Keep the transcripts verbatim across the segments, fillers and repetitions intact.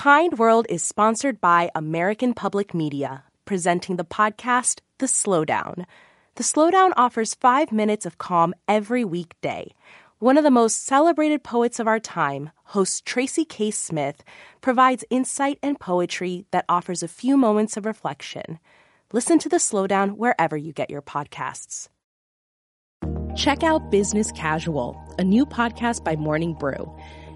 Kind World is sponsored by American Public Media, presenting the podcast, The Slowdown. The Slowdown offers five minutes of calm every weekday. One of the most celebrated poets of our time, host Tracy K. Smith, provides insight and poetry that offers a few moments of reflection. Listen to The Slowdown wherever you get your podcasts. Check out Business Casual, a new podcast by Morning Brew.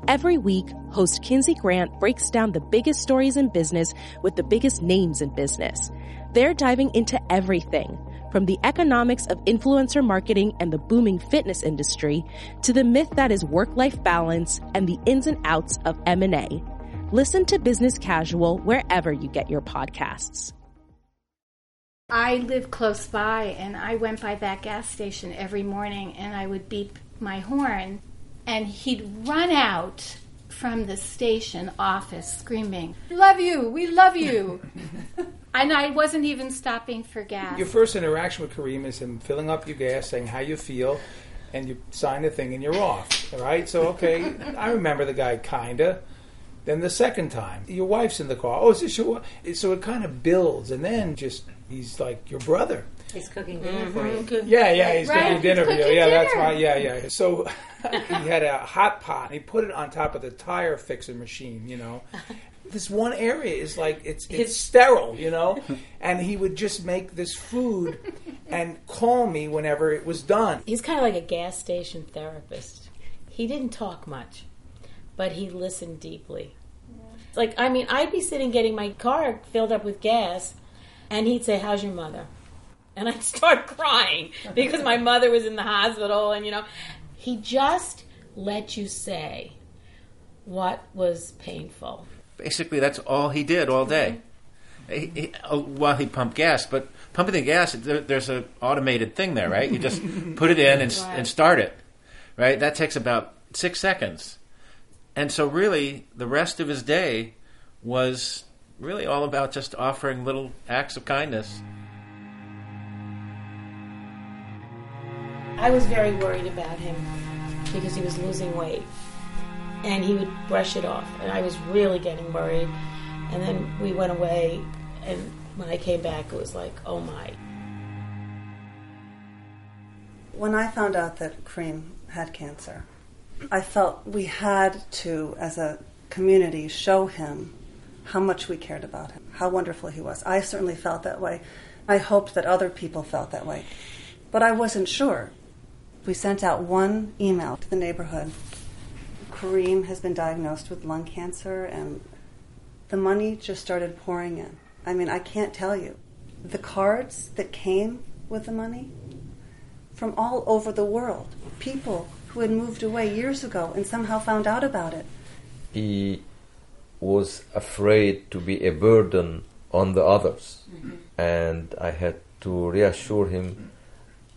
Every week, host Kinsey Grant breaks down the biggest stories in business with the biggest names in business. They're diving into everything, from the economics of influencer marketing and the booming fitness industry to the myth that is work-life balance and the ins and outs of M and A. Listen to Business Casual wherever you get your podcasts. I live close by, and I went by that gas station every morning, and I would beep my horn, and he'd run out from the station office screaming, "Love you! We love you!" And I wasn't even stopping for gas. Your first interaction with Karim is him filling up your gas, saying how you feel, and you sign the thing and you're off, right? So, okay, I remember the guy, kinda. Then the second time, your wife's in the car. Oh, is this your wife? So it kind of builds, and then just, he's like your brother. He's cooking dinner mm-hmm. for you. Cooking. Yeah, yeah, he's right? cooking dinner he's for cooking you. Dinner. Yeah, that's right, yeah, yeah. So he had a hot pot, and he put it on top of the tire fixer machine, you know. This one area is like, it's it's His- sterile, you know. And he would just make this food and call me whenever it was done. He's kind of like a gas station therapist. He didn't talk much, but he listened deeply. Yeah. Like, I mean, I'd be sitting getting my car filled up with gas, and he'd say, "How's your mother?" And I'd start crying because my mother was in the hospital, and, you know, he just let you say what was painful. Basically, that's all he did all day mm-hmm. he, he, uh, while he pumped gas. But pumping the gas, there, there's an automated thing there, right? You just put it in and, right. and start it, right? That takes about six seconds. And so really, the rest of his day was really all about just offering little acts of kindness. I was very worried about him because he was losing weight, and he would brush it off, and I was really getting worried. And then we went away, and when I came back, it was like, oh my. When I found out that Karim had cancer, I felt we had to, as a community, show him how much we cared about him, how wonderful he was. I certainly felt that way. I hoped that other people felt that way. But I wasn't sure. We sent out one email to the neighborhood. Karim has been diagnosed with lung cancer, and the money just started pouring in. I mean, I can't tell you. The cards that came with the money from all over the world, people who had moved away years ago and somehow found out about it. He was afraid to be a burden on the others, mm-hmm. and I had to reassure him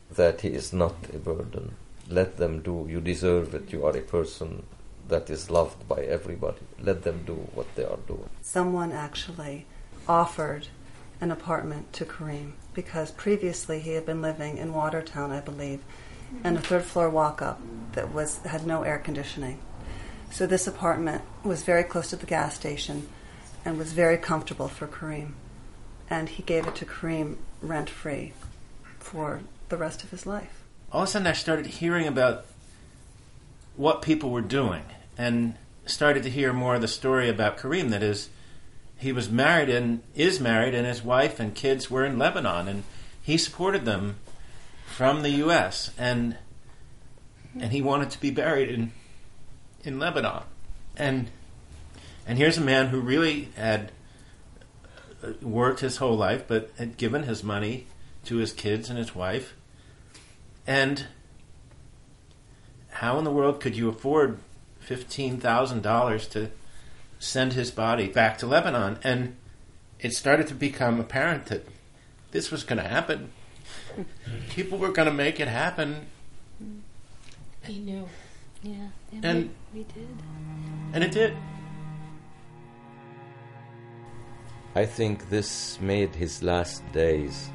that he is not a burden. Let them do. You deserve it. You are a person that is loved by everybody. Let them do what they are doing. Someone actually offered an apartment to Karim because previously he had been living in Watertown, I believe, and a third-floor walk-up that was had no air conditioning. So this apartment was very close to the gas station and was very comfortable for Karim. And he gave it to Karim rent-free for the rest of his life. All of a sudden I started hearing about what people were doing and started to hear more of the story about Karim. That is, he was married and is married, and his wife and kids were in Lebanon, and he supported them from the U S and and he wanted to be buried in in Lebanon. And and here's a man who really had worked his whole life but had given his money to his kids and his wife. And how in the world could you afford fifteen thousand dollars to send his body back to Lebanon? And it started to become apparent that this was going to happen. People were going to make it happen. He knew. Yeah. And, and we, we did. And it did. I think this made his last days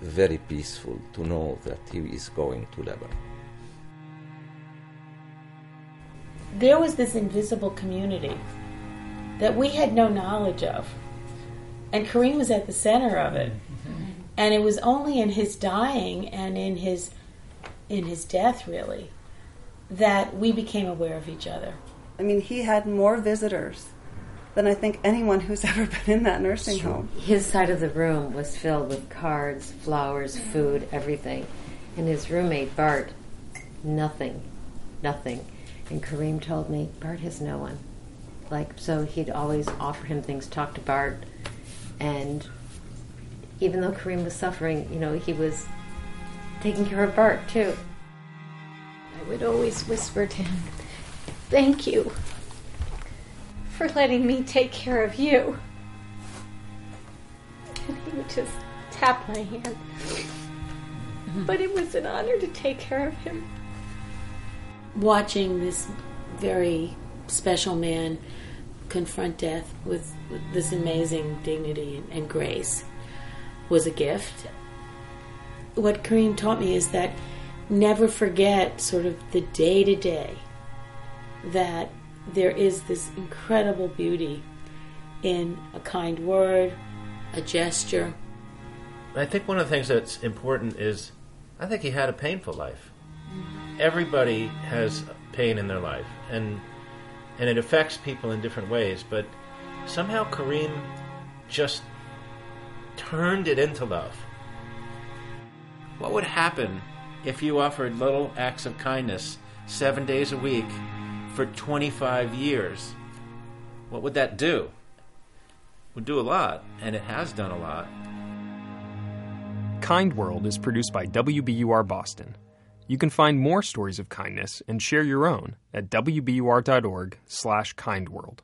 very peaceful, to know that he is going to Lebanon. There was this invisible community that we had no knowledge of. And Karim was at the center of it. Mm-hmm. And it was only in his dying and in his in his death, really, that we became aware of each other. I mean, he had more visitors than I think anyone who's ever been in that nursing sure. home. His side of the room was filled with cards, flowers, food, everything. And his roommate, Bart, nothing, nothing. And Karim told me, Bart has no one. Like, so he'd always offer him things, talk to Bart. And even though Karim was suffering, you know, he was taking care of Bart, too. I would always whisper to him, thank you for letting me take care of you. And he would just tap my hand. But it was an honor to take care of him. Watching this very special man confront death with, with this amazing dignity and, and grace was a gift. What Karim taught me is that never forget sort of the day-to-day, that there is this incredible beauty in a kind word, a gesture. I think one of the things that's important is I think he had a painful life. Everybody has pain in their life, and and it affects people in different ways, but somehow Karim just turned it into love. What would happen if you offered little acts of kindness seven days a week for twenty-five years? What would that do? It would do a lot, and it has done a lot. Kind World is produced by W B U R Boston. You can find more stories of kindness and share your own at W B U R dot org slash kind world.